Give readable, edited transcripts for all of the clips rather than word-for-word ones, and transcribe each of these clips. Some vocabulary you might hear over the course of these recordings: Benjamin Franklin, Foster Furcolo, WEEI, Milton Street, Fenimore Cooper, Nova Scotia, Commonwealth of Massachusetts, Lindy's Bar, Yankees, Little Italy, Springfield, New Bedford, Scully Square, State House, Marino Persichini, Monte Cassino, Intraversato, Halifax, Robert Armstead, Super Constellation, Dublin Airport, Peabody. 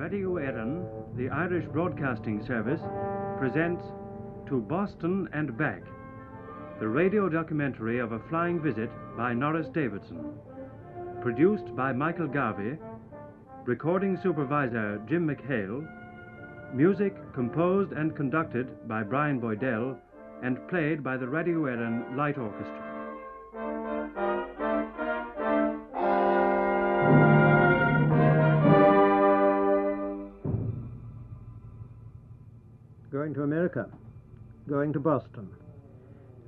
Radio Éireann, the Irish Broadcasting Service, presents To Boston and Back, the radio documentary of a flying visit by Norris Davidson. Produced by Michael Garvey, recording supervisor Jim McHale, music composed and conducted by Brian Boydell and played by the Radio Éireann Light Orchestra. Going to America, going to Boston,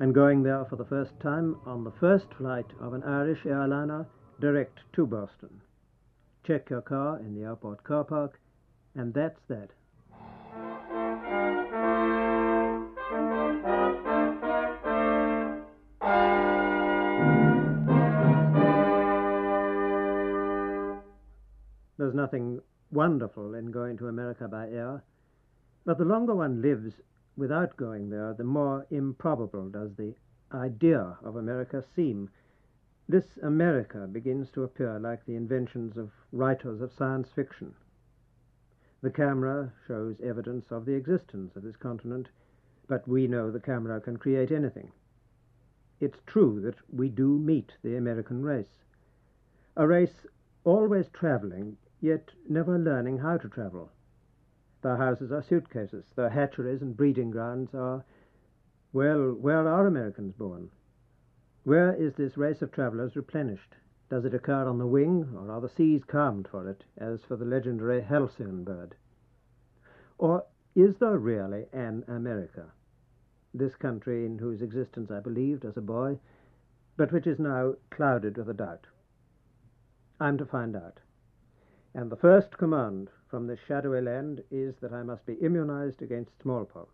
and going there for the first time on the first flight of an Irish airliner direct to Boston. Check your car in the airport car park, and that's that. There's nothing wonderful in going to America by air, but the longer one lives without going there, the more improbable does the idea of America seem. This America begins to appear like the inventions of writers of science fiction. The camera shows evidence of the existence of this continent, but we know the camera can create anything. It's true that we do meet the American race, a race always travelling, yet never learning how to travel. Their houses are suitcases, their hatcheries and breeding grounds are... Well, where are Americans born? Where is this race of travellers replenished? Does it occur on the wing, or are the seas calmed for it, as for the legendary halcyon bird? Or is there really an America? This country in whose existence I believed as a boy, but which is now clouded with a doubt. I'm to find out. And the first command from this shadowy land is that I must be immunized against smallpox.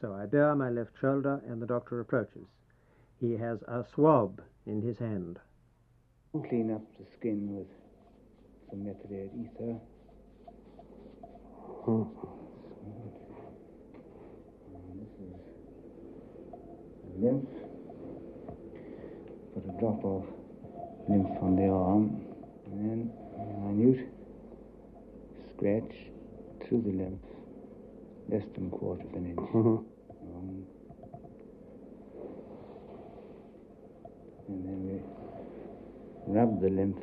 So I bare my left shoulder, and the doctor approaches. He has a swab in his hand. Clean up the skin with some methylated ether. This is lymph. Put a drop of lymph on the arm, and then a minute scratch through the lymph, less than a quarter of an inch. And then we rub the lymph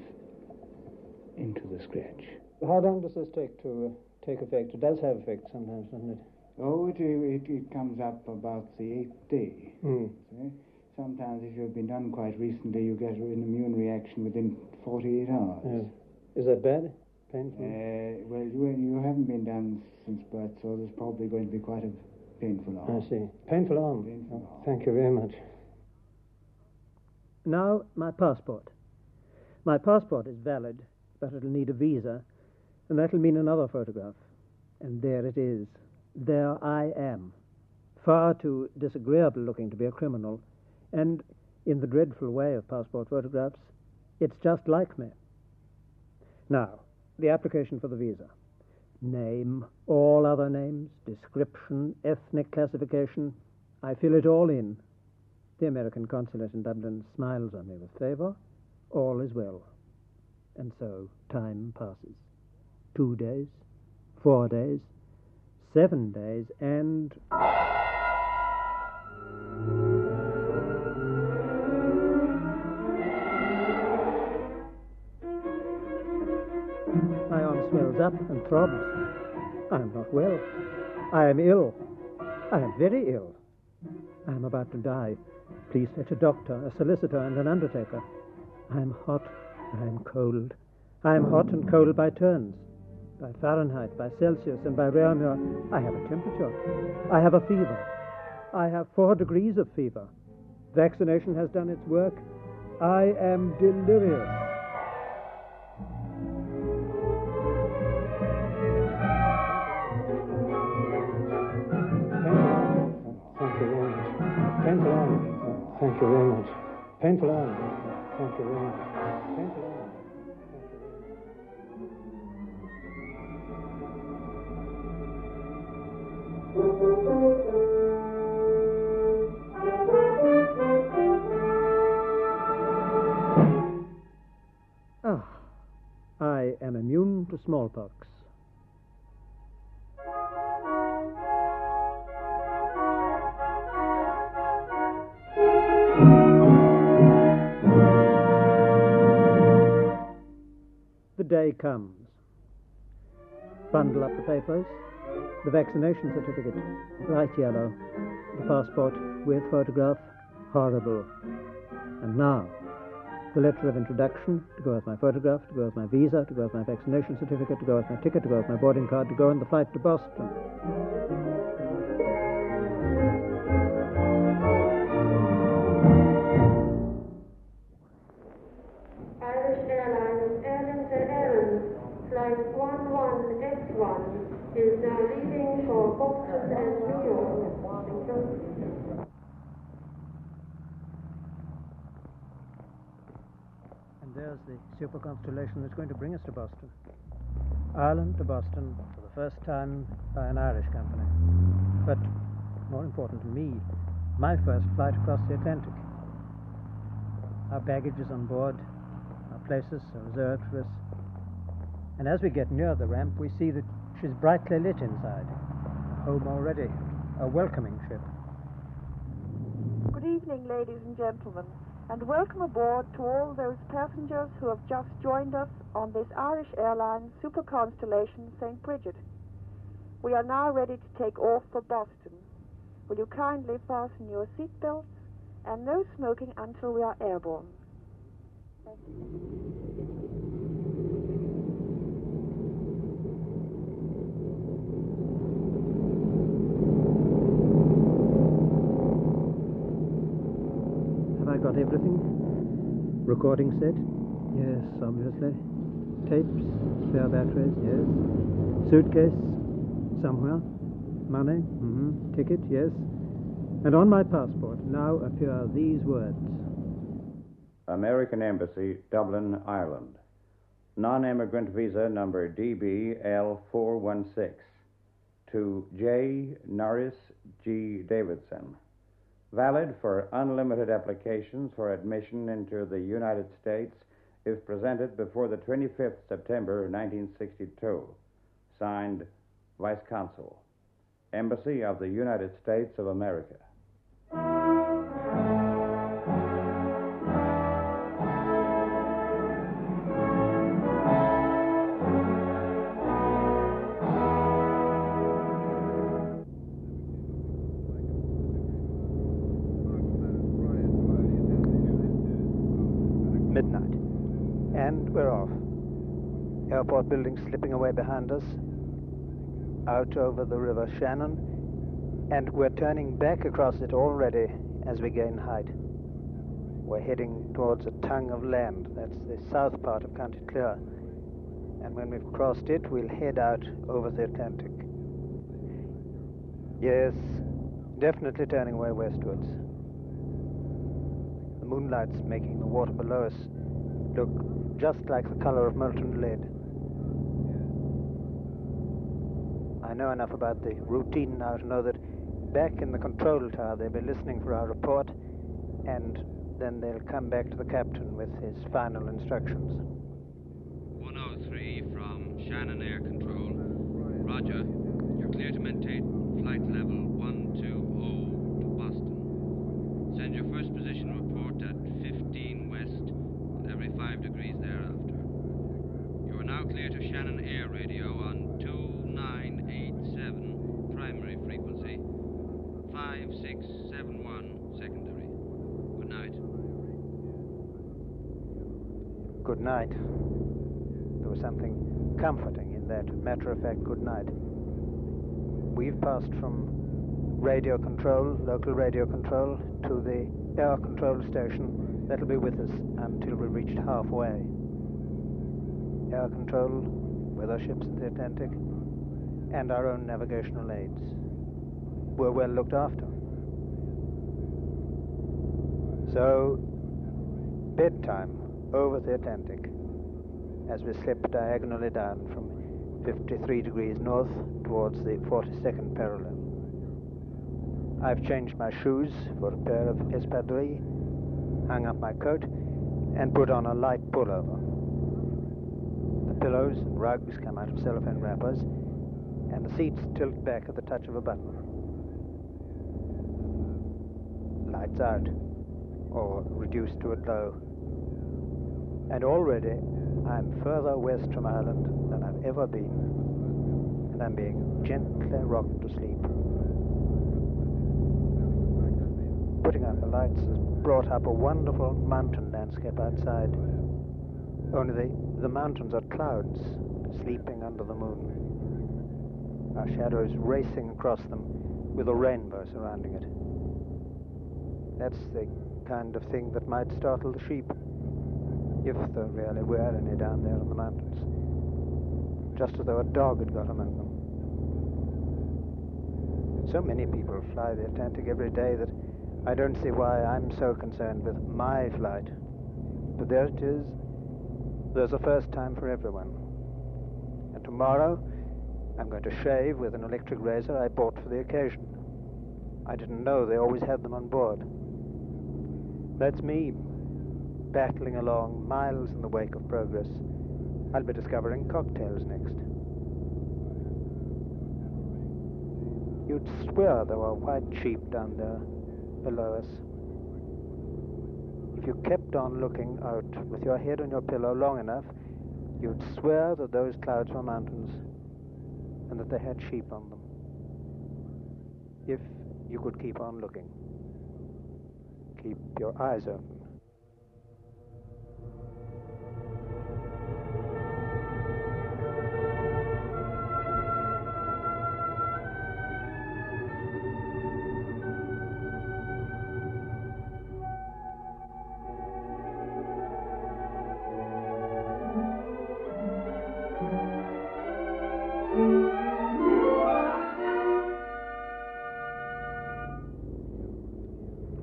into the scratch. How long does this take to take effect? It does have effect sometimes, doesn't it? Oh, it comes up about the eighth day. Okay? Sometimes if you've been done quite recently, you get an immune reaction within 48 hours. Yeah. Is that bad? Painful? Well, you haven't been done since birth, so there's probably going to be quite a painful arm. I see. Painful arm? Painful arm. Thank you very much. Now, my passport. My passport is valid, but it'll need a visa, and that'll mean another photograph. And there it is. There I am. Far too disagreeable looking to be a criminal, and in the dreadful way of passport photographs, it's just like me. Now, the application for the visa. Name, all other names, description, ethnic classification. I fill it all in. The American consulate in Dublin smiles on me with favour. All is well. And so time passes. 2 days, 4 days, 7 days, and... up and throbs. I am not well. I am ill. I am very ill. I am about to die. Please fetch a doctor, a solicitor, and an undertaker. I am hot. I am cold. I am hot and cold by turns, by Fahrenheit, by Celsius, and by Réaumur. I have a temperature. I have a fever. I have 4 degrees of fever. Vaccination has done its work. I am delirious. Thank you very much. Painful arm. Thank you very much. Painful arm. Ah, I am immune to smallpox. day comes. Bundle up the papers, the vaccination certificate, bright yellow, the passport with photograph, horrible. And now, the letter of introduction, to go with my photograph, to go with my visa, to go with my vaccination certificate, to go with my ticket, to go with my boarding card, to go on the flight to Boston. Irish Airlines Erin to Erin, flight 1181, is now leaving for Boston and New York. There's the Super Constellation that's going to bring us to Boston. Ireland to Boston for the first time by an Irish company. But, more important to me, my first flight across the Atlantic. Our baggage is on board, our places are reserved for us. And as we get near the ramp, we see that she's brightly lit inside. Home already, a welcoming ship. Good evening, ladies and gentlemen, and welcome aboard to all those passengers who have just joined us on this Irish Airlines Super Constellation St. Bridget. We are now ready to take off for Boston. Will you kindly fasten your seatbelts and no smoking until we are airborne? Thank you. Got everything? Recording set? Yes, obviously. Tapes? Spare batteries? Yes. Suitcase? Somewhere. Money? Mm-hmm. Ticket? Yes. And on my passport now appear these words. American Embassy, Dublin, Ireland. Non-immigrant visa number DBL416 to J. Norris G. Davidson. Valid for unlimited applications for admission into the United States if presented before the 25th September 1962. Signed, Vice Consul, Embassy of the United States of America. Airport buildings slipping away behind us, out over the River Shannon, and we're turning back across it already as we gain height. We're heading towards a tongue of land. That's the south part of County Clare. And when we've crossed it, we'll head out over the Atlantic. Yes, definitely turning way westwards. The moonlight's making the water below us look just like the color of molten lead. I know enough about the routine now to know that back in the control tower they'll be listening for our report, and then they'll come back to the captain with his final instructions. 103 from Shannon Air Control. Roger, you're clear to maintain flight level 120 to Boston. Send your first position report at 15 west and every 5 degrees thereafter. You are now clear to Shannon Air Radio on 2987 primary frequency, 5671 secondary. Good night. Good night. There was something comforting in that matter-of-fact good night. We've passed from radio control, local radio control, to the air control station. That'll be with us until we reached halfway. Air control, weather ships in the Atlantic, and our own navigational aids. We're well looked after. So, bedtime over the Atlantic, as we slip diagonally down from 53 degrees north towards the 42nd parallel. I've changed my shoes for a pair of espadrilles, hung up my coat, and put on a light pullover. The pillows and rugs come out of cellophane wrappers, and the seats tilt back at the touch of a button. Lights out, or reduced to a glow. And already I'm further west from Ireland than I've ever been, and I'm being gently rocked to sleep. Putting out the lights has brought up a wonderful mountain landscape outside. Only the mountains are clouds sleeping under the moon. Our shadow is racing across them with a rainbow surrounding it. That's the kind of thing that might startle the sheep, if there really were any down there in the mountains, just as though a dog had got among them. So many people fly the Atlantic every day that I don't see why I'm so concerned with my flight. But there it is. There's a first time for everyone. And tomorrow I'm going to shave with an electric razor I bought for the occasion. I didn't know they always had them on board. That's me, battling along miles in the wake of progress. I'll be discovering cocktails next. You'd swear there were white sheep down there below us. If you kept on looking out with your head on your pillow long enough, you'd swear that those clouds were mountains and that they had sheep on them, if you could keep on looking. Keep your eyes open.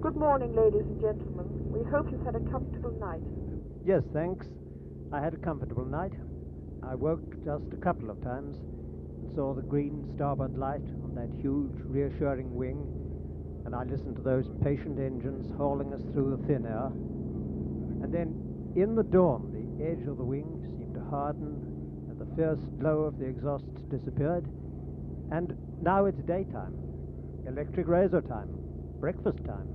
Good morning, ladies and gentlemen. We hope you've had a comfortable night. Yes, thanks. I had a comfortable night. I woke just a couple of times and saw the green starboard light on that huge, reassuring wing, and I listened to those patient engines hauling us through the thin air. And then, in the dawn, the edge of the wing seemed to harden, and the fierce glow of the exhausts disappeared. And now it's daytime, electric razor time, breakfast time.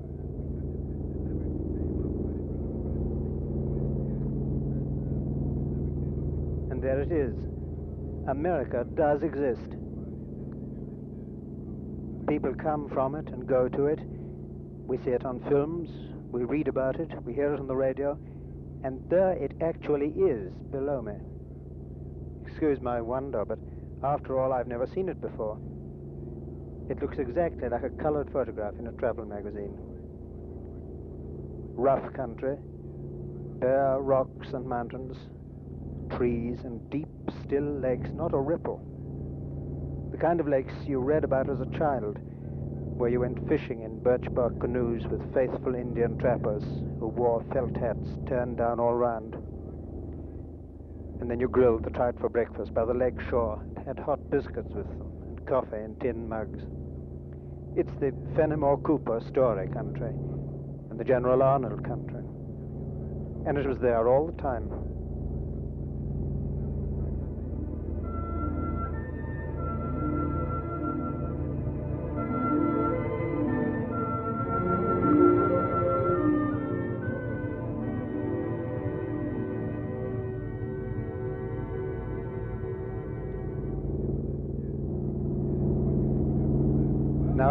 There it is. America does exist. People come from it and go to it. We see it on films, we read about it, we hear it on the radio, and there it actually is below me. Excuse my wonder, but after all, I've never seen it before. It looks exactly like a coloured photograph in a travel magazine. Rough country, bare rocks and mountains, trees and deep, still lakes, not a ripple. The kind of lakes you read about as a child, where you went fishing in birch bark canoes with faithful Indian trappers who wore felt hats turned down all round. And then you grilled the trout for breakfast by the lake shore and had hot biscuits with them and coffee in tin mugs. It's the Fenimore Cooper story country and the General Arnold country. And it was there all the time.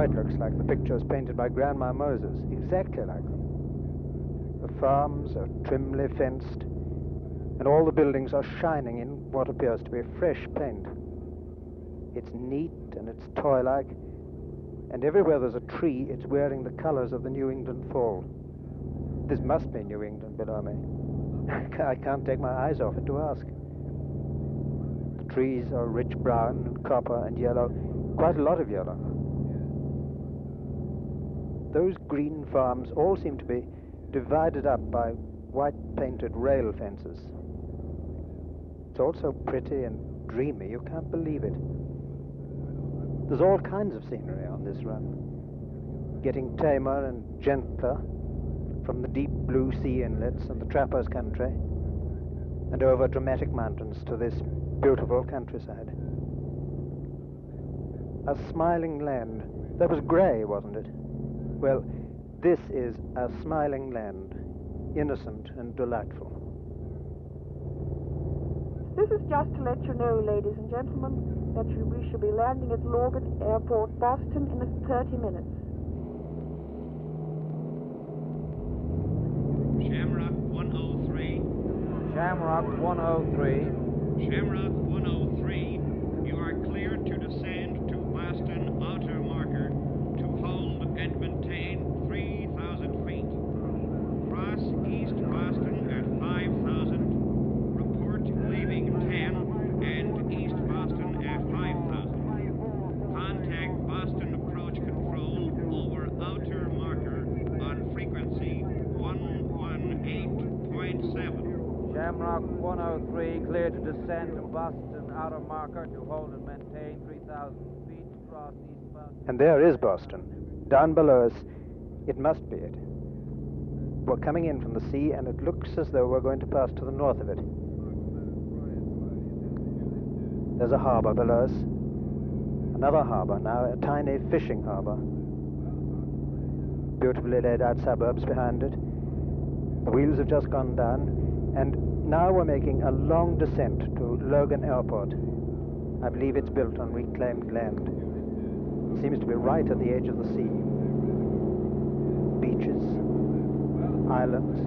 It looks like the pictures painted by Grandma Moses, exactly like them. The farms are trimly fenced, and all the buildings are shining in what appears to be fresh paint. It's neat and it's toy-like, and everywhere there's a tree, it's wearing the colours of the New England fall. This must be New England below me. I can't take my eyes off it to ask. The trees are rich brown and copper and yellow, quite a lot of yellow. Those green farms all seem to be divided up by white-painted rail fences. It's all so pretty and dreamy, you can't believe it. There's all kinds of scenery on this run, getting tamer and gentler, from the deep blue sea inlets and the trapper's country, and over dramatic mountains to this beautiful countryside. A smiling land. That was grey, wasn't it? Well, this is a smiling land, innocent and delightful. This is just to let you know, ladies and gentlemen, that we shall be landing at Logan Airport, Boston, in 30 minutes. Shamrock 103. Shamrock 103. Shamrock 103, you are cleared to descend to Boston outer marker to hold and maintain 3,000 feet. Cross East Boston at 5,000. Report leaving 10 and East Boston at 5,000. Contact Boston Approach Control over outer marker on frequency 118.7. Shamrock 103 cleared to descend to Boston outer marker to hold and maintain 3,000 feet. Cross East Boston. And there is Boston. Down below us, it must be it. We're coming in from the sea, and it looks as though we're going to pass to the north of it. There's a harbour below us. Another harbour now, a tiny fishing harbour. Beautifully laid out suburbs behind it. The wheels have just gone down, and now we're making a long descent to Logan Airport. I believe it's built on reclaimed land. It seems to be right at the edge of the sea. Beaches, islands,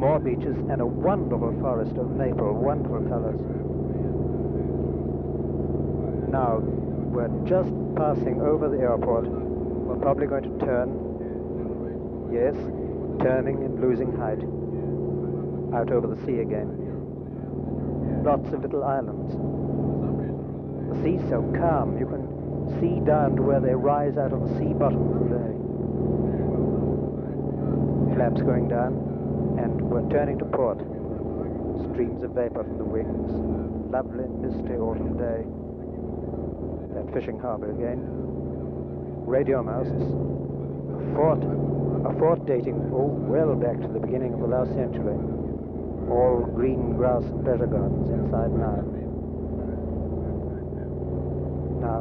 more beaches, and a wonderful forest of maple, wonderful colors. Now, we're just passing over the airport. We're probably going to turn. Yes, turning and losing height. Out over the sea again. Lots of little islands. The sea's so calm, you can see down to where they rise out of the sea bottom today. Flaps going down, and we're turning to port. Streams of vapor from the wings. Lovely, misty autumn day. That fishing harbour again. Radio masts. A fort dating, well back to the beginning of the last century. All green grass and pleasure gardens inside now. Now,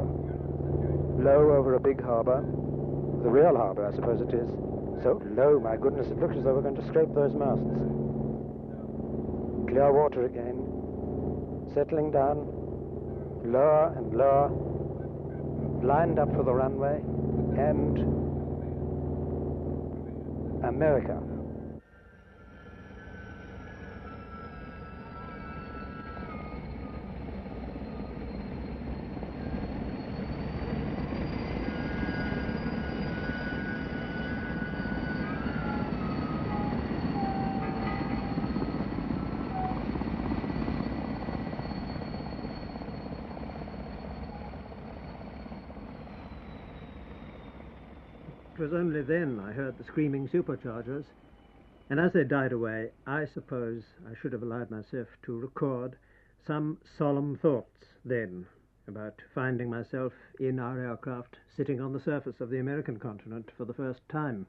low over a big harbour. The real harbour, I suppose it is. So low, my goodness, it looks as though we're going to scrape those masts. Clear water again. Settling down. Lower and lower. Lined up for the runway. And America. It was only then I heard the screaming superchargers, and as they died away, I suppose I should have allowed myself to record some solemn thoughts then about finding myself in our aircraft sitting on the surface of the American continent for the first time.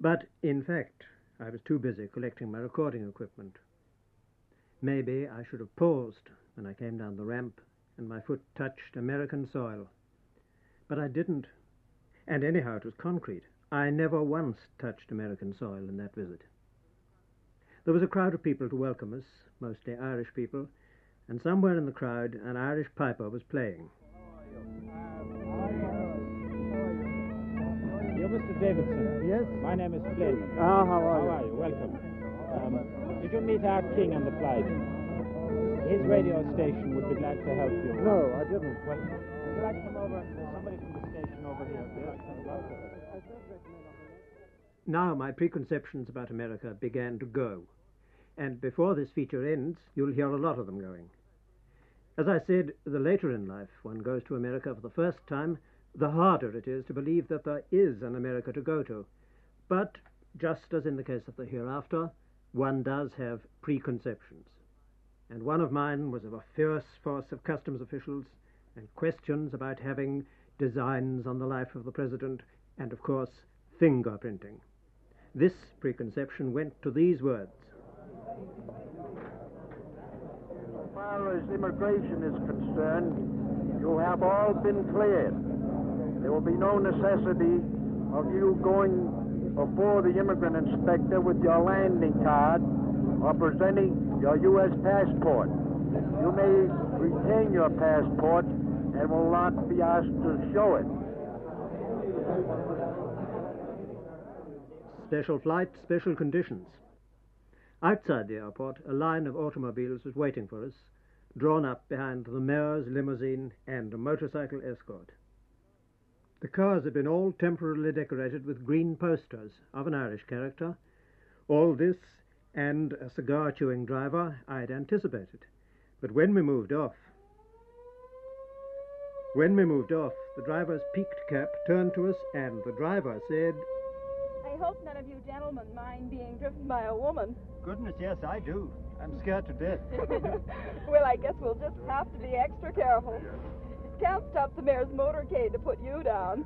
But, in fact, I was too busy collecting my recording equipment. Maybe I should have paused when I came down the ramp and my foot touched American soil. But I didn't. And anyhow, it was concrete. I never once touched American soil in that visit. There was a crowd of people to welcome us, mostly Irish people, and somewhere in the crowd an Irish piper was playing. You're Mr. Davidson. Yes? My name is Flynn. Ah, how are you? How are you? Welcome. Did you meet our king on the flight? His radio station would be glad to help you. No, I didn't. Well, would you like to come over? Somebody from the station over here. Now my preconceptions about America began to go, and before this feature ends, you'll hear a lot of them going. As I said, the later in life one goes to America for the first time, the harder it is to believe that there is an America to go to. But, just as in the case of the hereafter, one does have preconceptions. And one of mine was of a fierce force of customs officials and questions about having designs on the life of the president and, of course, fingerprinting. This preconception went to these words. As far as immigration is concerned, you have all been cleared. There will be no necessity of you going before the immigrant inspector with your landing card or presenting your U.S. passport. You may retain your passport and will not be asked to show it. Special flight, special conditions. Outside the airport, a line of automobiles was waiting for us, drawn up behind the mayor's limousine and a motorcycle escort. The cars had been all temporarily decorated with green posters of an Irish character. All this and a cigar-chewing driver I had anticipated. But when we moved off, the driver's peaked cap turned to us and the driver said, "I hope none of you gentlemen mind being driven by a woman." Goodness, yes, I do. I'm scared to death. Well, I guess we'll just have to be extra careful. Can't stop the mayor's motorcade to put you down.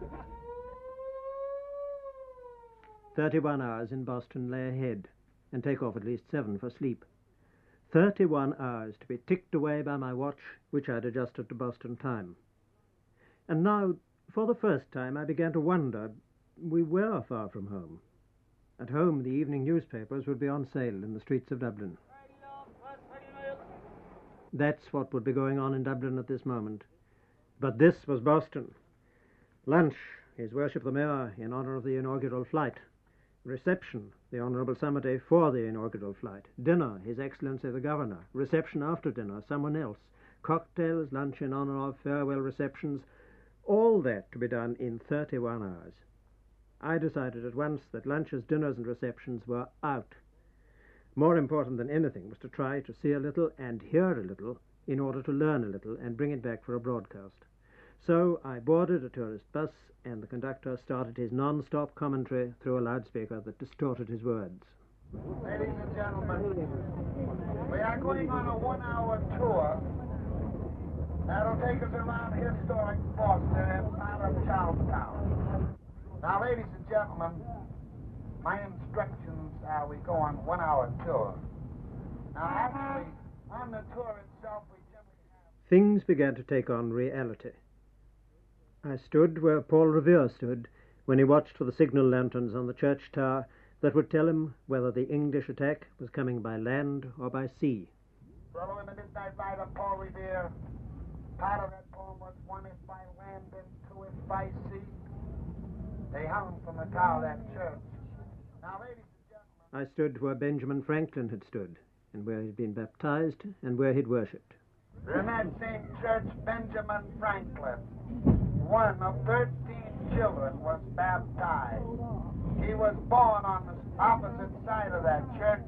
31 hours in Boston lay ahead, and take off at least 7 for sleep. 31 hours to be ticked away by my watch, which I'd adjusted to Boston time. And now, for the first time, I began to wonder. We were far from home. At home, the evening newspapers would be on sale in the streets of Dublin. That's what would be going on in Dublin at this moment. But this was Boston. Lunch, His Worship the Mayor, in honour of the inaugural flight. Reception, the Honourable Somebody for the inaugural flight. Dinner, His Excellency the Governor. Reception after dinner, someone else. Cocktails, lunch in honour of, farewell receptions. All that to be done in 31 hours. I decided at once that lunches, dinners and receptions were out. More important than anything was to try to see a little and hear a little in order to learn a little and bring it back for a broadcast. So I boarded a tourist bus and the conductor started his non-stop commentary through a loudspeaker that distorted his words. Ladies and gentlemen, we are going on a 1-hour tour. That'll take us around historic Boston and out of Charlestown. Now, ladies and gentlemen, my instructions are we go on 1-hour tour. Now, actually, on the tour itself, we generally have... Things began to take on reality. I stood where Paul Revere stood when he watched for the signal lanterns on the church tower that would tell him whether the English attack was coming by land or by sea. Following the midnight light of Paul Revere, part of that poem was one if by land and two if by sea. They hung from the tower that church. Now, ladies and gentlemen... I stood where Benjamin Franklin had stood, and where he'd been baptized, and where he'd worshipped. In that same church, Benjamin Franklin, one of 13 children, was baptized. He was born on the opposite side of that church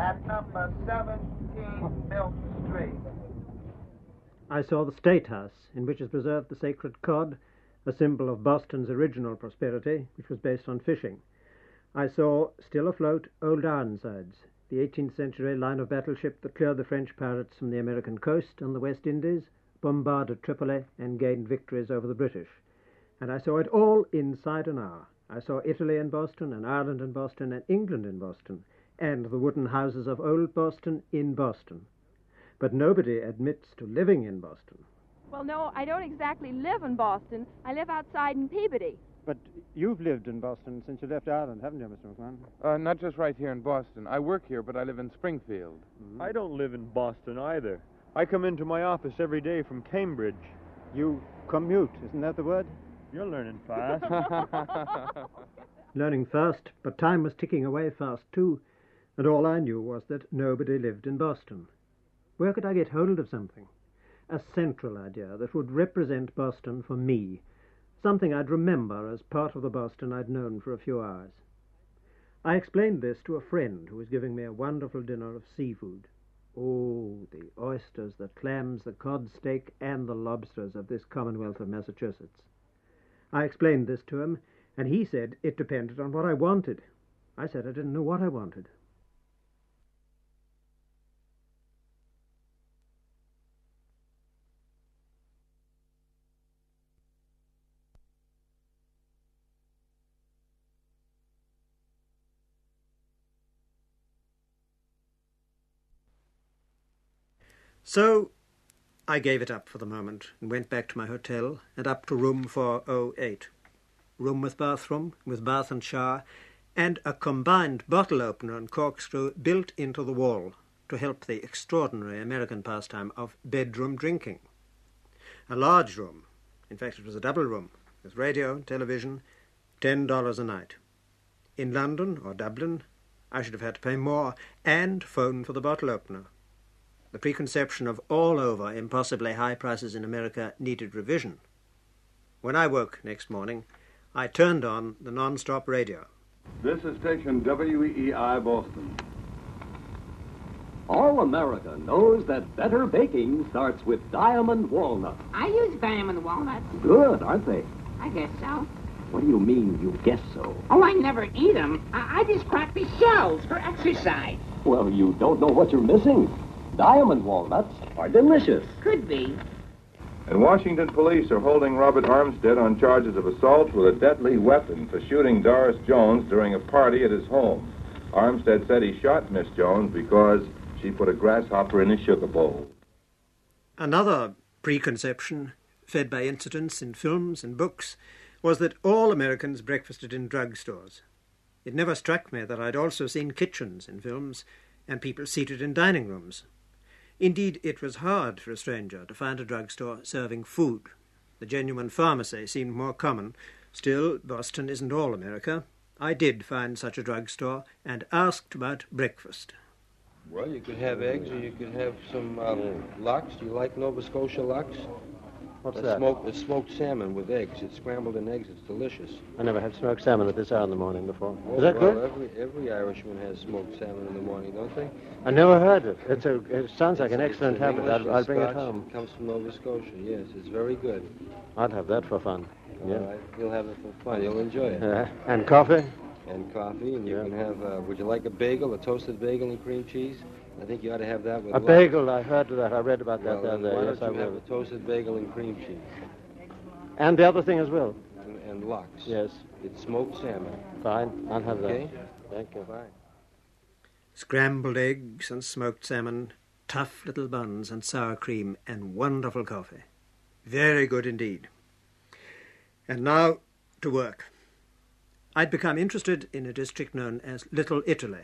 at number 17 Milton Street. I saw the State House, in which is preserved the sacred cod, a symbol of Boston's original prosperity, which was based on fishing. I saw, still afloat, old Ironsides, the 18th century line of battleship that cleared the French pirates from the American coast and the West Indies, bombarded Tripoli, and gained victories over the British. And I saw it all inside an hour. I saw Italy in Boston, and Ireland in Boston, and England in Boston, and the wooden houses of old Boston in Boston. But nobody admits to living in Boston. Well, no, I don't exactly live in Boston. I live outside in Peabody. But you've lived in Boston since you left Ireland, haven't you, Mr. McMahon? Not just right here in Boston. I work here, but I live in Springfield. Mm-hmm. I don't live in Boston either. I come into my office every day from Cambridge. You commute, isn't that the word? You're learning fast. Learning fast, but time was ticking away fast, too. And all I knew was that nobody lived in Boston. Where could I get hold of something? A central idea that would represent Boston for me, something I'd remember as part of the Boston I'd known for a few hours. I explained this to a friend who was giving me a wonderful dinner of seafood. Oh, the oysters, the clams, the cod steak, and the lobsters of this Commonwealth of Massachusetts. I explained this to him, and he said it depended on what I wanted. I said I didn't know what I wanted. So I gave it up for the moment and went back to my hotel and up to room 408. Room with bathroom, with bath and shower, and a combined bottle opener and corkscrew built into the wall, to help the extraordinary American pastime of bedroom drinking. A large room, in fact it was a double room, with radio, television, $10 a night. In London or Dublin, I should have had to pay more and phone for the bottle opener. The preconception of all-over impossibly high prices in America needed revision. When I woke next morning, I turned on the non-stop radio. This is station WEEI Boston. All America knows that better baking starts with diamond walnuts. I use diamond walnuts. Good, aren't they? I guess so. What do you mean, you guess so? Oh, I never eat them. I just crack the shells for exercise. Well, you don't know what you're missing. Diamond walnuts are delicious. Could be. And Washington police are holding Robert Armstead on charges of assault with a deadly weapon for shooting Doris Jones during a party at his home. Armstead said he shot Miss Jones because she put a grasshopper in his sugar bowl. Another preconception, fed by incidents in films and books, was that all Americans breakfasted in drugstores. It never struck me that I'd also seen kitchens in films and people seated in dining rooms. Indeed, it was hard for a stranger to find a drugstore serving food. The genuine pharmacy seemed more common. Still, Boston isn't all America. I did find such a drugstore and asked about breakfast. Well, you could have eggs or you could have some lox. Do you like Nova Scotia lox? What's that? It's smoked salmon with eggs. It's scrambled in eggs. It's delicious. I never had smoked salmon at this hour in the morning before. Oh, is that good? Well, every Irishman has smoked salmon in the morning, don't they? I never heard it. It sounds like an excellent habit. I'll bring it home. It comes from Nova Scotia, yes. It's very good. I'd have that for fun. Yeah. All right. You'll have it for fun. You'll enjoy it. And coffee? And coffee. And you can have, would you like a bagel, a toasted bagel and cream cheese? I think you ought to have that with a bagel. I heard of that. I read about that down there. Yes, I will. Have a toasted bagel and cream cheese. And the other thing as well. And lox. Yes. It's smoked salmon. Fine. I'll have that. Okay. Thank you. Fine. Scrambled eggs and smoked salmon, tough little buns and sour cream, and wonderful coffee. Very good indeed. And now to work. I'd become interested in a district known as Little Italy.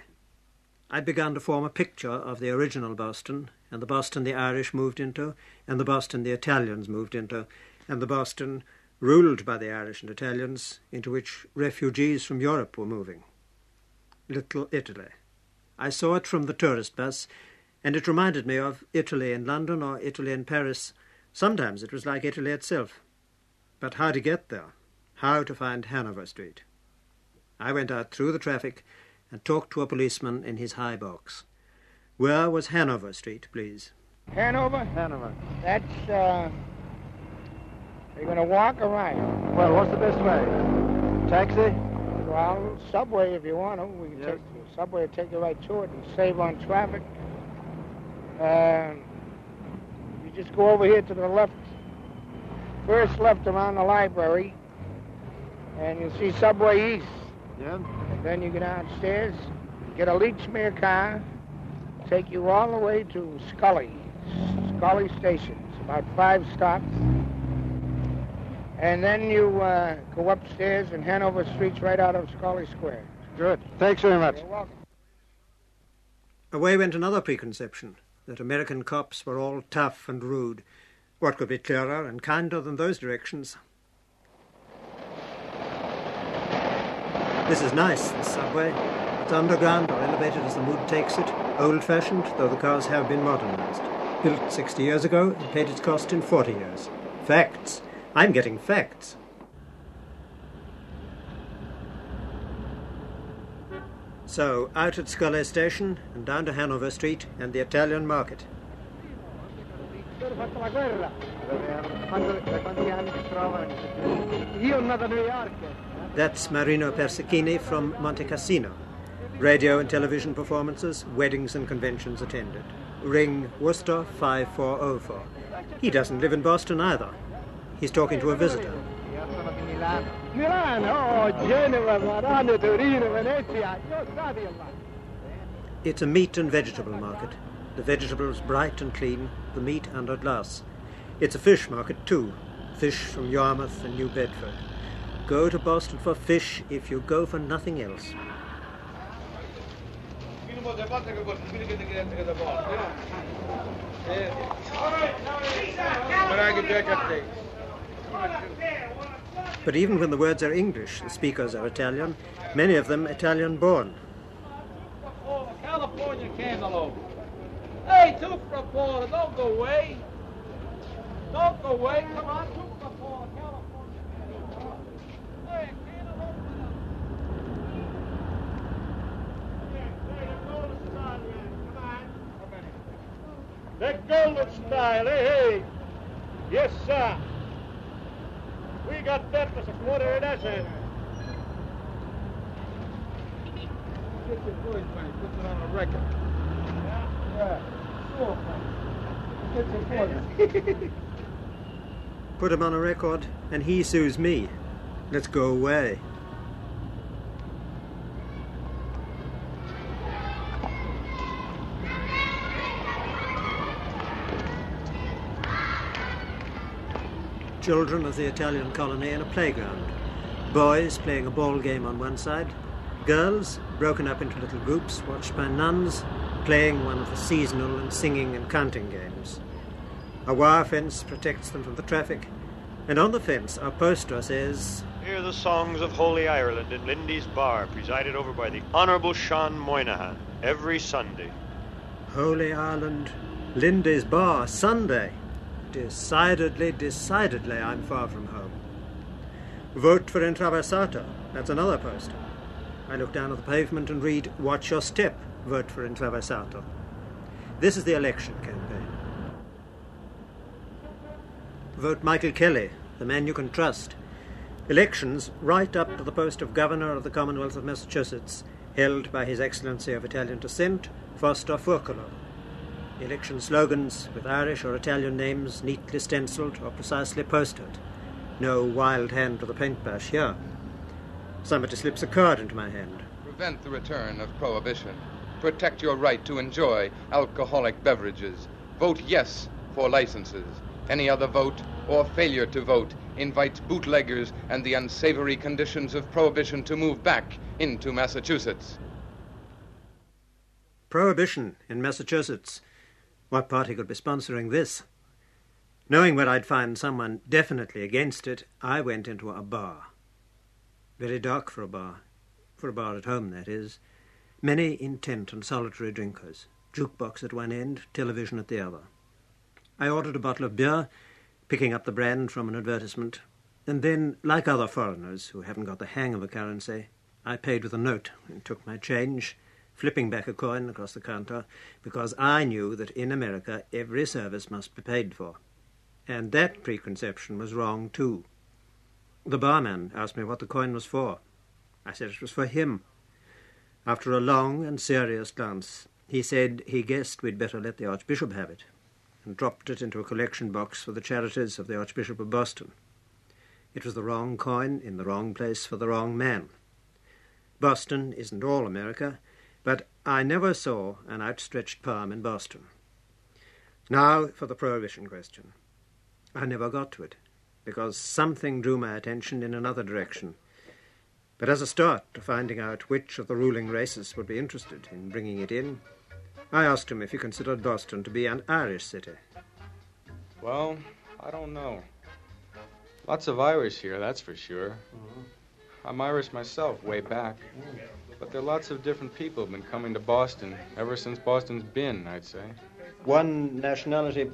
I'd begun to form a picture of the original Boston, and the Boston the Irish moved into, and the Boston the Italians moved into, and the Boston ruled by the Irish and Italians, into which refugees from Europe were moving. Little Italy. I saw it from the tourist bus, and it reminded me of Italy in London or Italy in Paris. Sometimes it was like Italy itself. But how to get there? How to find Hanover Street? I went out through the traffic and talked to a policeman in his high box. Where was Hanover Street, please? Hanover? Hanover. That's, are you going to walk or ride? Well, what's the best way? Taxi? Well, subway if you want to. We can take the subway and take you right to it and save on traffic. You just go over here to the left. First left around the library, and you'll see Subway East. Yeah. And then you go downstairs, get a Leechmere car, take you all the way to Scully Station. It's about 5 stops. And then you go upstairs, and Hanover Street's right out of Scully Square. Good. Thanks very much. You're welcome. Away went another preconception, that American cops were all tough and rude. What could be clearer and kinder than those directions? This is nice, this subway. It's underground or elevated as the mood takes it, old-fashioned, though the cars have been modernized. Built 60 years ago and paid its cost in 40 years. Facts. I'm getting facts. So, out at Scully Station and down to Hanover Street and the Italian market. That's Marino Persichini from Monte Cassino. Radio and television performances, weddings and conventions attended. Ring Worcester 5404. He doesn't live in Boston either. He's talking to a visitor. It's a meat and vegetable market. The vegetables bright and clean, the meat under glass. It's a fish market too. Fish from Yarmouth and New Bedford. Go to Boston for fish if you go for nothing else. But even when the words are English, the speakers are Italian, many of them Italian-born. California cantaloupe. Hey, two for a four, don't go away. Don't go away, come on, two for a four, California cantaloupe. Hey, cantaloupe. That golden style, hey, hey. Yes, sir. We got that for a quarter of that, sir. Get your voice, man. Put it on a record. Yeah? Yeah. Sure, man. Get your voice. Put him on a record, and he sues me. Let's go away. Children of the Italian colony in a playground. Boys playing a ball game on one side. Girls, broken up into little groups, watched by nuns, playing one of the seasonal and singing and counting games. A wire fence protects them from the traffic, and on the fence our poster says, "Hear the songs of Holy Ireland at Lindy's Bar, presided over by the Honourable Sean Moynihan, every Sunday." Holy Ireland, Lindy's Bar, Sunday. Decidedly, decidedly, I'm far from home. Vote for Intraversato. That's another poster. I look down at the pavement and read, "Watch your step, vote for Intraversato." This is the election campaign. Vote Michael Kelly, the man you can trust. Elections right up to the post of Governor of the Commonwealth of Massachusetts, held by His Excellency of Italian descent, Foster Furcolo. Election slogans with Irish or Italian names neatly stenciled or precisely posted. No wild hand to the paintbrush here. Somebody slips a card into my hand. Prevent the return of prohibition. Protect your right to enjoy alcoholic beverages. Vote yes for licenses. Any other vote or failure to vote invites bootleggers and the unsavory conditions of prohibition to move back into Massachusetts. Prohibition in Massachusetts. What party could be sponsoring this? Knowing where I'd find someone definitely against it, I went into a bar. Very dark for a bar. For a bar at home, that is. Many intent and solitary drinkers. Jukebox at one end, television at the other. I ordered a bottle of beer, picking up the brand from an advertisement, and then, like other foreigners who haven't got the hang of a currency, I paid with a note and took my change, flipping back a coin across the counter, because I knew that in America every service must be paid for. And that preconception was wrong, too. The barman asked me what the coin was for. I said it was for him. After a long and serious glance, he said he guessed we'd better let the Archbishop have it, and dropped it into a collection box for the charities of the Archbishop of Boston. It was the wrong coin in the wrong place for the wrong man. Boston isn't all America, but I never saw an outstretched palm in Boston. Now for the prohibition question. I never got to it, because something drew my attention in another direction. But as a start to finding out which of the ruling races would be interested in bringing it in, I asked him if he considered Boston to be an Irish city. Well, I don't know. Lots of Irish here, that's for sure. Mm-hmm. I'm Irish myself, way back. But there are lots of different people who've been coming to Boston ever since Boston's been, I'd say. One nationality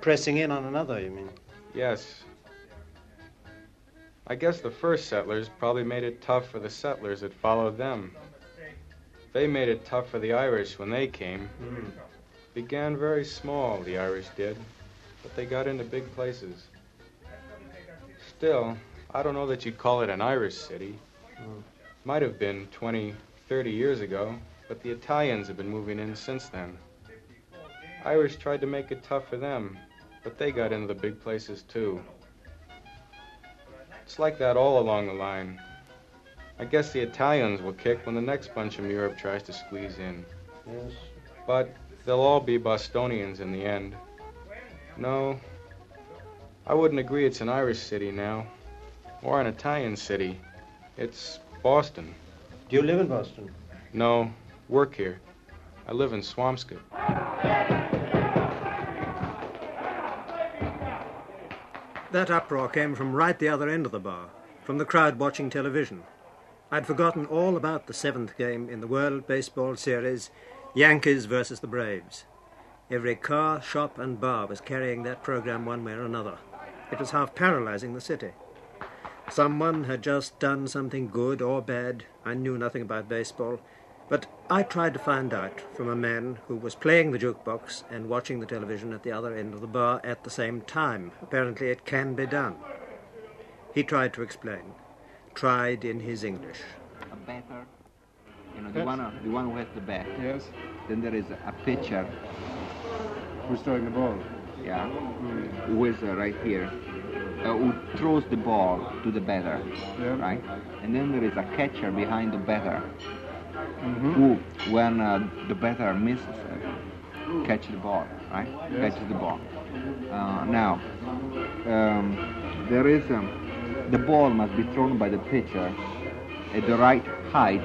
pressing in on another, you mean? Yes. I guess the first settlers probably made it tough for the settlers that followed them. They made it tough for the Irish when they came. Mm. Began very small, the Irish did, but they got into big places. Still, I don't know that you'd call it an Irish city. Mm. Might have been 20, 30 years ago, but the Italians have been moving in since then. Irish tried to make it tough for them, but they got into the big places too. It's like that all along the line. I guess the Italians will kick when the next bunch from Europe tries to squeeze in. Yes. But they'll all be Bostonians in the end. No, I wouldn't agree it's an Irish city now, or an Italian city. It's Boston. Do you live in Boston? No, work here. I live in Swampscott. That uproar came from right the other end of the bar, from the crowd watching television. I'd forgotten all about the seventh game in the World Baseball Series, Yankees versus the Braves. Every car, shop and bar was carrying that program one way or another. It was half paralyzing the city. Someone had just done something good or bad. I knew nothing about baseball, but I tried to find out from a man who was playing the jukebox and watching the television at the other end of the bar at the same time. Apparently it can be done. He tried to explain, tried in his English. A batter, you know, the one who has the bat. Yes. Then there is a pitcher. Who's throwing the ball? Yeah, who is right here. Who throws the ball to the batter, yeah. Right? And then there is a catcher behind the batter, mm-hmm. who, when the batter misses, catches the ball, right? Yes. Catches the ball. There is the ball must be thrown by the pitcher at the right height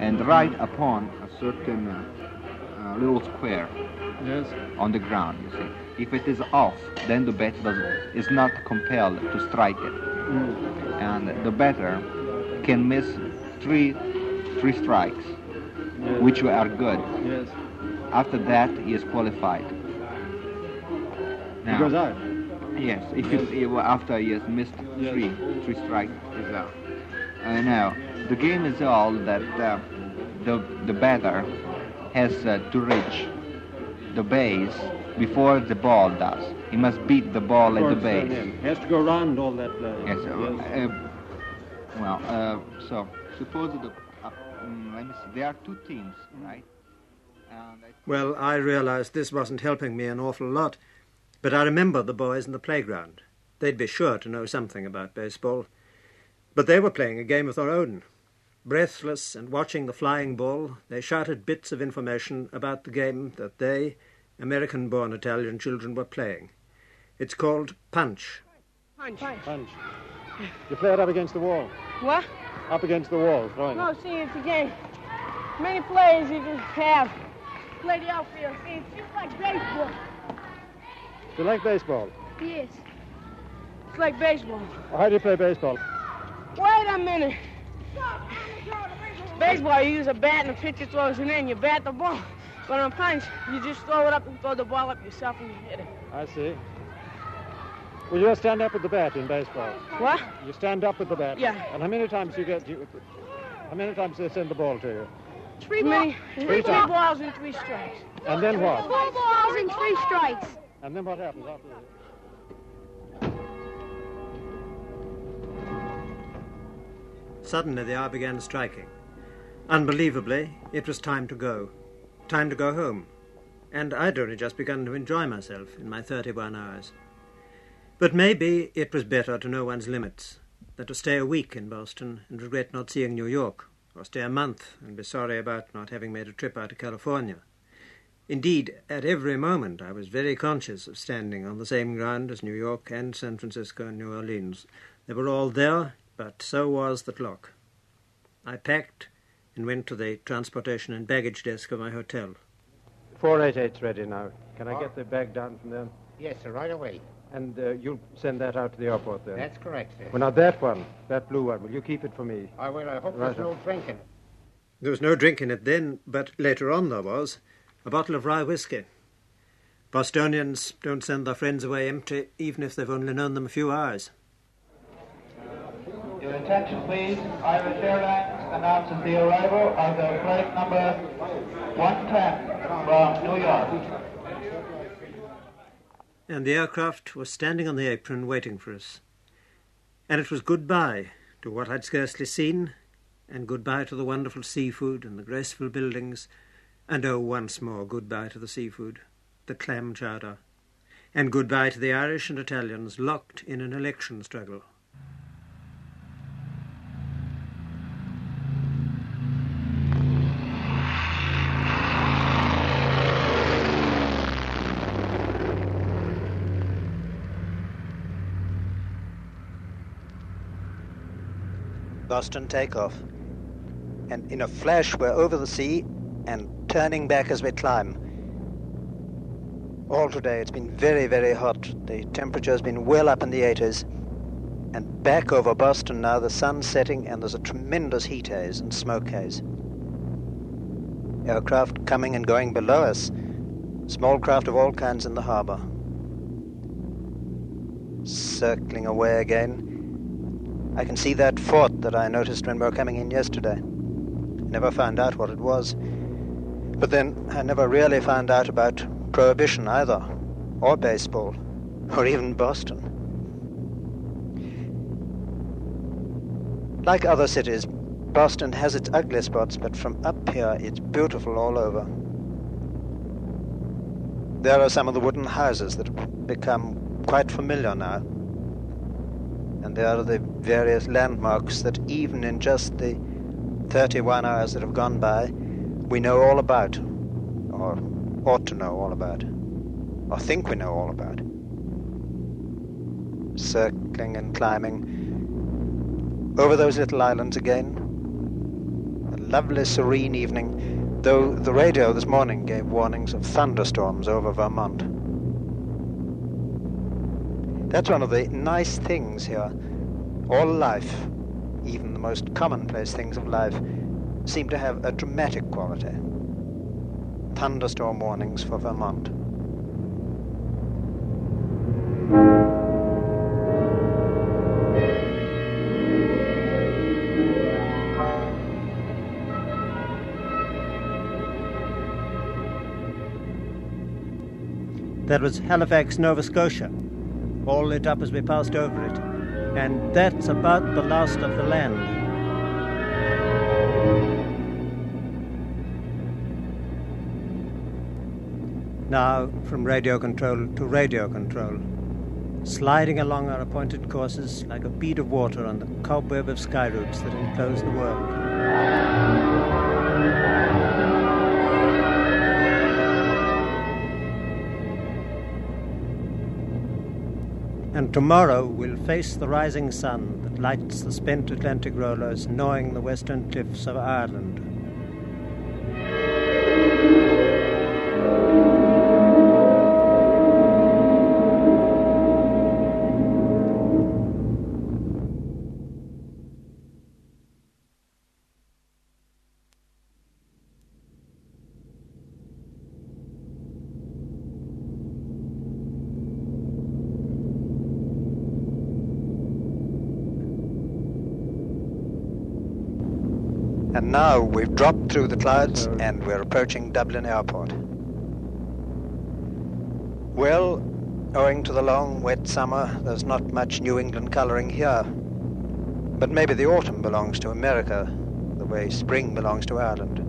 and right upon a certain little square. Yes. On the ground, you see. If it is off, then the batter is not compelled to strike it. Mm. And the batter can miss three strikes, yes. which are good. Yes. After that, he is qualified. Now, he goes out? Yes. If yes. After he has missed yes. three strikes, he is out. Now, the game is all that the batter has to reach the base before the ball does. He must beat the ball at the base. He has to go round all that. Yes. So suppose there are two teams, right? Well, I realized this wasn't helping me an awful lot, but I remembered the boys in the playground. They'd be sure to know something about baseball, but they were playing a game of their own. Breathless and watching the flying ball, they shouted bits of information about the game that they, American-born Italian children, were playing. It's called punch. Punch. Punch. Punch. You play it up against the wall. What? Up against the wall, right? No, see, it's a game. Many players you just have. Play the outfield. See, it's just like baseball. You like baseball? Yes. It's like baseball. How do you play baseball? Wait a minute. Baseball, you use a bat and the pitcher throws it in. You bat the ball. But on punch, you just throw it up and throw the ball up yourself and you hit it. I see. Well, you stand up with the bat in baseball. What? You stand up with the bat. Yeah. And how many times how many times they send the ball to you? Three balls and three strikes. And then what? 4 balls and 3 strikes. And then what happens after that? Suddenly the hour began striking. Unbelievably, it was time to go. Time to go home. And I'd only just begun to enjoy myself in my 31 hours. But maybe it was better to know one's limits than to stay a week in Boston and regret not seeing New York, or stay a month and be sorry about not having made a trip out to California. Indeed, at every moment I was very conscious of standing on the same ground as New York and San Francisco and New Orleans. They were all there, but so was the clock. I packed and went to the transportation and baggage desk of my hotel. 488's ready now. Can I get the bag down from them? Yes, sir, right away. And you'll send that out to the airport then? That's correct, sir. Well, now that one, that blue one, will you keep it for me? I will. I hope there's no drink in it. There was no drink in it then, but later on there was. A bottle of rye whiskey. Bostonians don't send their friends away empty, even if they've only known them a few hours. Your attention, please. Irish Airlines announces the arrival of the flight number 110 from New York. And the aircraft was standing on the apron waiting for us. And it was goodbye to what I'd scarcely seen, and goodbye to the wonderful seafood and the graceful buildings, and oh, once more, goodbye to the seafood, the clam chowder, and goodbye to the Irish and Italians locked in an election struggle. Boston takeoff, and in a flash we're over the sea and turning back as we climb. All today it's been very, very hot. The temperature has been well up in the 80s. And back over Boston now, the sun's setting and there's a tremendous heat haze and smoke haze. Aircraft coming and going below us. Small craft of all kinds in the harbour. Circling away again. I can see that fort that I noticed when we were coming in yesterday. Never found out what it was. But then I never really found out about Prohibition either, or baseball, or even Boston. Like other cities, Boston has its ugly spots, but from up here it's beautiful all over. There are some of the wooden houses that have become quite familiar now. And there are the various landmarks that even in just the 31 hours that have gone by, we know all about, or ought to know all about, or think we know all about. Circling and climbing over those little islands again. A lovely, serene evening, though the radio this morning gave warnings of thunderstorms over Vermont. That's one of the nice things here. All life, even the most commonplace things of life, seem to have a dramatic quality. Thunderstorm warnings for Vermont. That was Halifax, Nova Scotia, all lit up as we passed over it. And that's about the last of the land. Now from radio control to radio control, sliding along our appointed courses like a bead of water on the cobweb of sky routes that enclose the world. And tomorrow we'll face the rising sun that lights the spent Atlantic rollers gnawing the western cliffs of Ireland. And now we've dropped through the clouds and we're approaching Dublin Airport. Well, owing to the long, wet summer, there's not much New England colouring here. But maybe the autumn belongs to America, the way spring belongs to Ireland.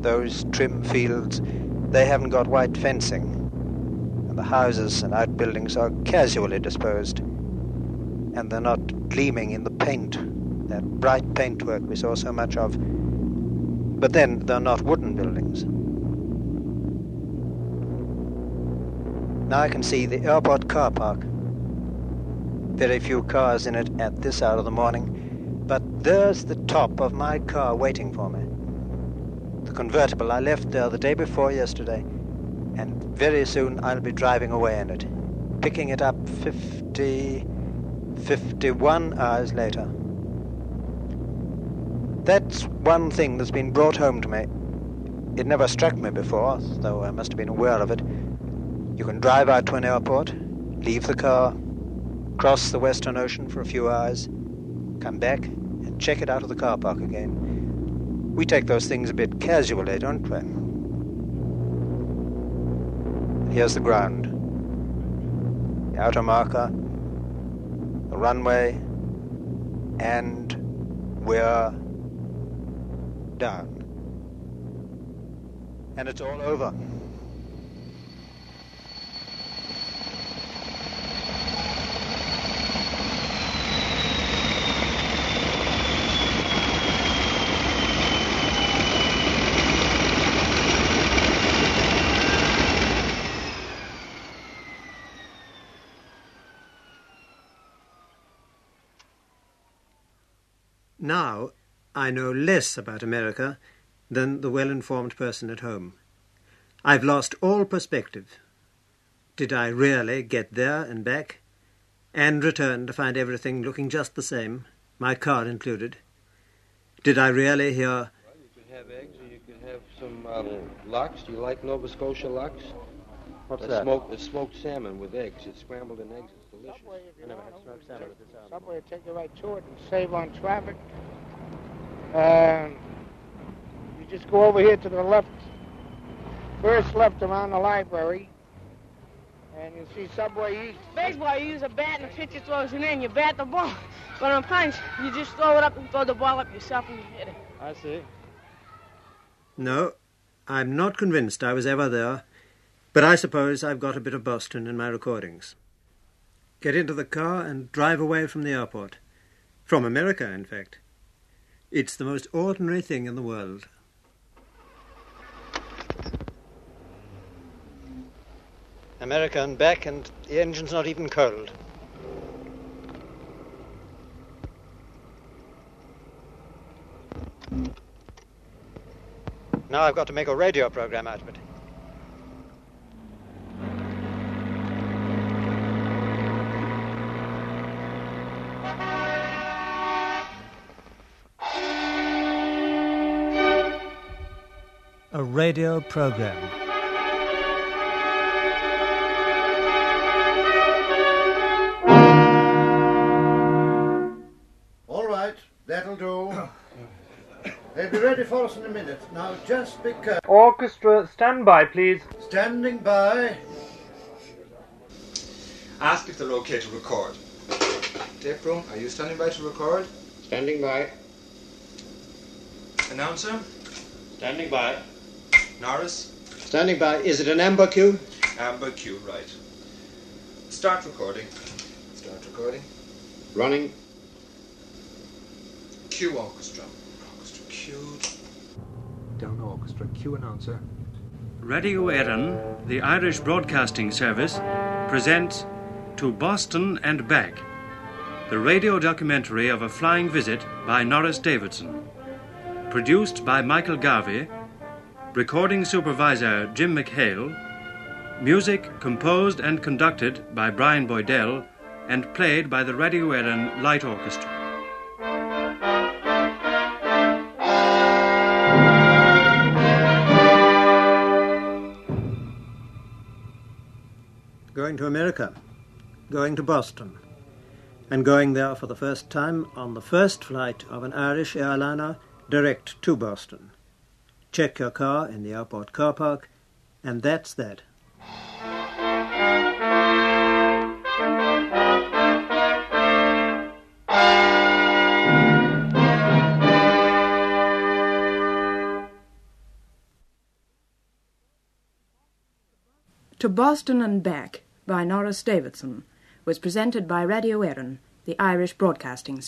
Those trim fields, they haven't got white fencing. And the houses and outbuildings are casually disposed. And they're not gleaming in the paint. That bright paintwork we saw so much of. But then, they're not wooden buildings. Now I can see the airport car park. Very few cars in it at this hour of the morning, but there's the top of my car waiting for me. The convertible I left there the day before yesterday, and very soon I'll be driving away in it, picking it up 51 hours later. That's one thing that's been brought home to me. It never struck me before, though I must have been aware of it. You can drive out to an airport, leave the car, cross the Western Ocean for a few hours, come back and check it out of the car park again. We take those things a bit casually, don't we? Here's the ground, the outer marker, the runway, and we're down. And it's all over. Now, I know less about America than the well-informed person at home. I've lost all perspective. Did I really get there and back, and return to find everything looking just the same, my car included? Did I really hear... Well, you could have eggs, or you could have some lox. Do you like Nova Scotia lox? What's that? It's smoked salmon with eggs. It's scrambled in eggs. It's delicious. I never had smoked salmon with this. Subway, take you right to it and save on traffic. You just go over here to the left. First left around the library. And you see Subway East. Baseball, you use a bat and the pitcher throws it in. You bat the ball. But on punch, you just throw it up and throw the ball up yourself and you hit it. I see. No, I'm not convinced I was ever there. But I suppose I've got a bit of Boston in my recordings. Get into the car and drive away from the airport. From America, in fact. It's the most ordinary thing in the world. America and back, and the engine's not even cold. Now I've got to make a radio program out of it. A radio program. That'll do. They'll be ready for us in a minute. Now, just be careful. Orchestra, stand by, please. Standing by. Ask if they're okay to record. Tape room, are you standing by to record? Standing by. Announcer? Standing by. Norris? Standing by. Is it an amber cue? Amber cue, right. Start recording. Start recording. Running. Cue orchestra. Orchestra cue. Down orchestra. Cue announcer. Radio Éireann, the Irish Broadcasting Service, presents To Boston and Back, the radio documentary of a flying visit by Norris Davidson. Produced by Michael Garvey, recording supervisor Jim McHale, music composed and conducted by Brian Boydell and played by the Radio Éireann Light Orchestra. Going to America, going to Boston, and going there for the first time on the first flight of an Irish airliner direct to Boston. Check your car in the airport car park, and that's that. To Boston and Back, by Norris Davidson, was presented by Radio Éireann, the Irish Broadcasting Service.